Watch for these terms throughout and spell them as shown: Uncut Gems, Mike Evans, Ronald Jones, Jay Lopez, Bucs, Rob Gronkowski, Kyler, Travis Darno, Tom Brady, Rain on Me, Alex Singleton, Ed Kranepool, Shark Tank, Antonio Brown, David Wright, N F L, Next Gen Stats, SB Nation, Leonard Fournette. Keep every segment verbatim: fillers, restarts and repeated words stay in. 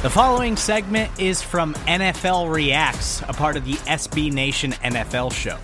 The following segment is from N F L Reacts, a part of the S B Nation N F L show,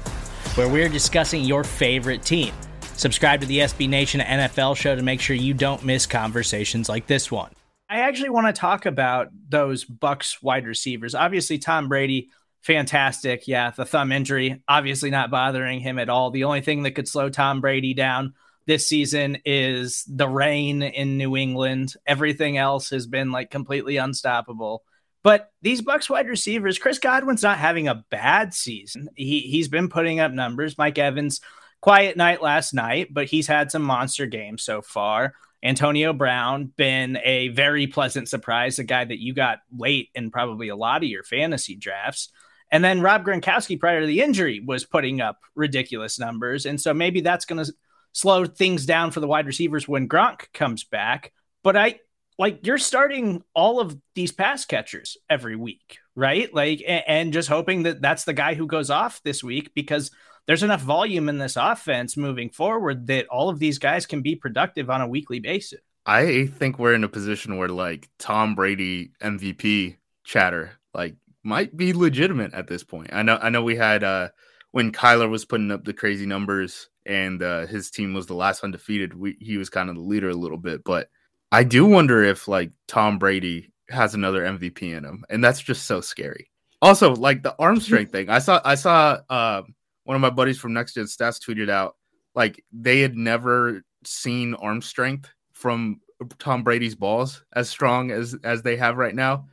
where we're discussing your favorite team. Subscribe to the S B Nation N F L show to make sure you don't miss conversations like this one. I actually want to talk about those Bucs wide receivers. Obviously, Tom Brady, fantastic. Yeah, the thumb injury, obviously not bothering him at all. The only thing that could slow Tom Brady down this season is the rain in New England. Everything else has been like completely unstoppable. But these Bucs wide receivers, Chris Godwin's not having a bad season. He, he's been putting up numbers. Mike Evans, quiet night last night, but he's had some monster games so far. Antonio Brown, been a very pleasant surprise, a guy that you got late in probably a lot of your fantasy drafts. And then Rob Gronkowski, prior to the injury, was putting up ridiculous numbers. And so maybe that's going to slow things down for the wide receivers when Gronk comes back. But I like you're starting all of these pass catchers every week, right? Like, and, and just hoping that that's the guy who goes off this week, because there's enough volume in this offense moving forward that all of these guys can be productive on a weekly basis. I think we're in a position where like Tom Brady M V P chatter, like, might be legitimate at this point. I know, I know we had, uh, when Kyler was putting up the crazy numbers and uh, his team was the last undefeated, we, he was kind of the leader a little bit. But I do wonder if like Tom Brady has another M V P in him, and that's just so scary. Also, like the arm strength thing, I saw I saw uh, one of my buddies from Next Gen Stats tweeted out like they had never seen arm strength from Tom Brady's balls as strong as as they have right now.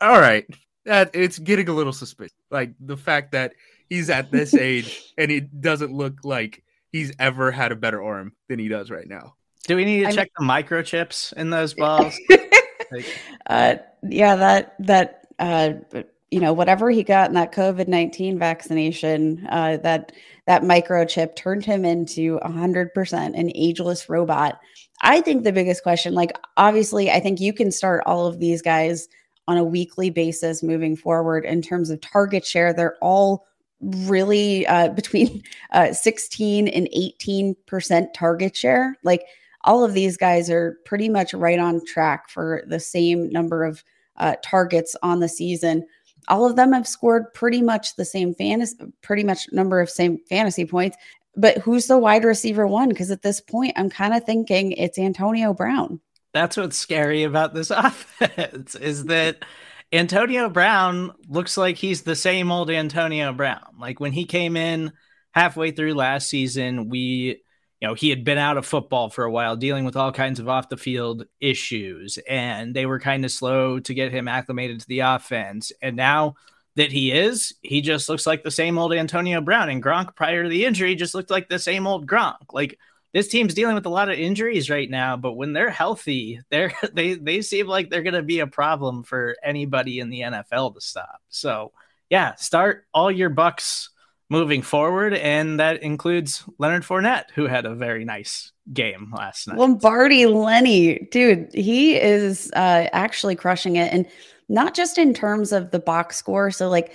All right, that it's getting a little suspicious. Like the fact that he's at this age and it doesn't look like he's ever had a better arm than he does right now. Do we need to I check mean, the microchips in those balls? like, uh, yeah, that, that uh, you know, whatever he got in that covid nineteen vaccination, uh, that, that microchip turned him into one hundred percent an ageless robot. I think the biggest question, like, obviously, I think you can start all of these guys on a weekly basis moving forward in terms of target share. They're all really uh, between uh, sixteen and eighteen percent target share. Like all of these guys are pretty much right on track for the same number of uh, targets on the season. All of them have scored pretty much the same fantasy, pretty much number of same fantasy points, but who's the wide receiver one? Cause at this point I'm kind of thinking it's Antonio Brown. That's what's scary about this offense is that Antonio Brown looks like he's the same old Antonio Brown. Like when he came in halfway through last season, we, you know, he had been out of football for a while, dealing with all kinds of off the field issues, and they were kind of slow to get him acclimated to the offense. And now that he is, he just looks like the same old Antonio Brown, and Gronk prior to the injury just looked like the same old Gronk. Like this team's dealing with a lot of injuries right now, but when they're healthy, they're, they they seem like they're going to be a problem for anybody in the N F L to stop. So, yeah, start all your Bucs moving forward, and that includes Leonard Fournette, who had a very nice game last night. Lombardi Lenny, dude, he is uh, actually crushing it, and not just in terms of the box score. So, like,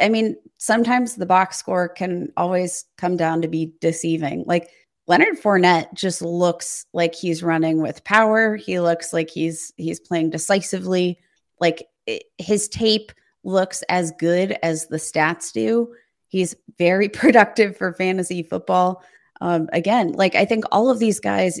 I mean, sometimes the box score can always come down to be deceiving, like, Leonard Fournette just looks like he's running with power. He looks like he's he's playing decisively. Like it, his tape looks as good as the stats do. He's very productive for fantasy football. Um, again, like I think all of these guys,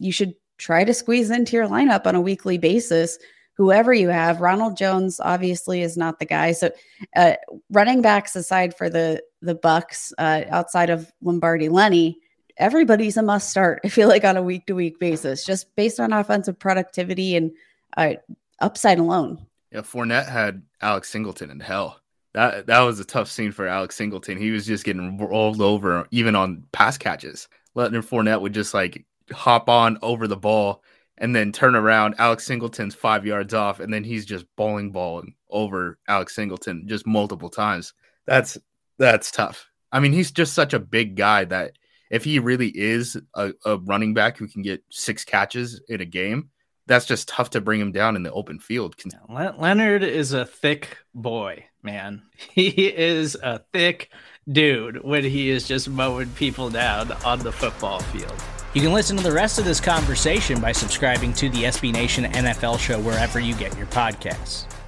you should try to squeeze into your lineup on a weekly basis. Whoever you have, Ronald Jones obviously is not the guy. So uh, running backs aside for the the Bucs, uh, outside of Lombardi Lenny, everybody's a must start. I feel like on a week to week basis, just based on offensive productivity and uh, upside alone. Yeah. Fournette had Alex Singleton in hell. That, that was a tough scene for Alex Singleton. He was just getting rolled over even on pass catches. Leonard Fournette would just like hop on over the ball and then turn around. Alex Singleton's five yards off. And then he's just bowling ball over Alex Singleton just multiple times. That's, that's tough. I mean, he's just such a big guy that, if he really is a, a running back who can get six catches in a game, that's just tough to bring him down in the open field. Leonard is a thick boy, man. He is a thick dude when he is just mowing people down on the football field. You can listen to the rest of this conversation by subscribing to the S B Nation N F L show wherever you get your podcasts.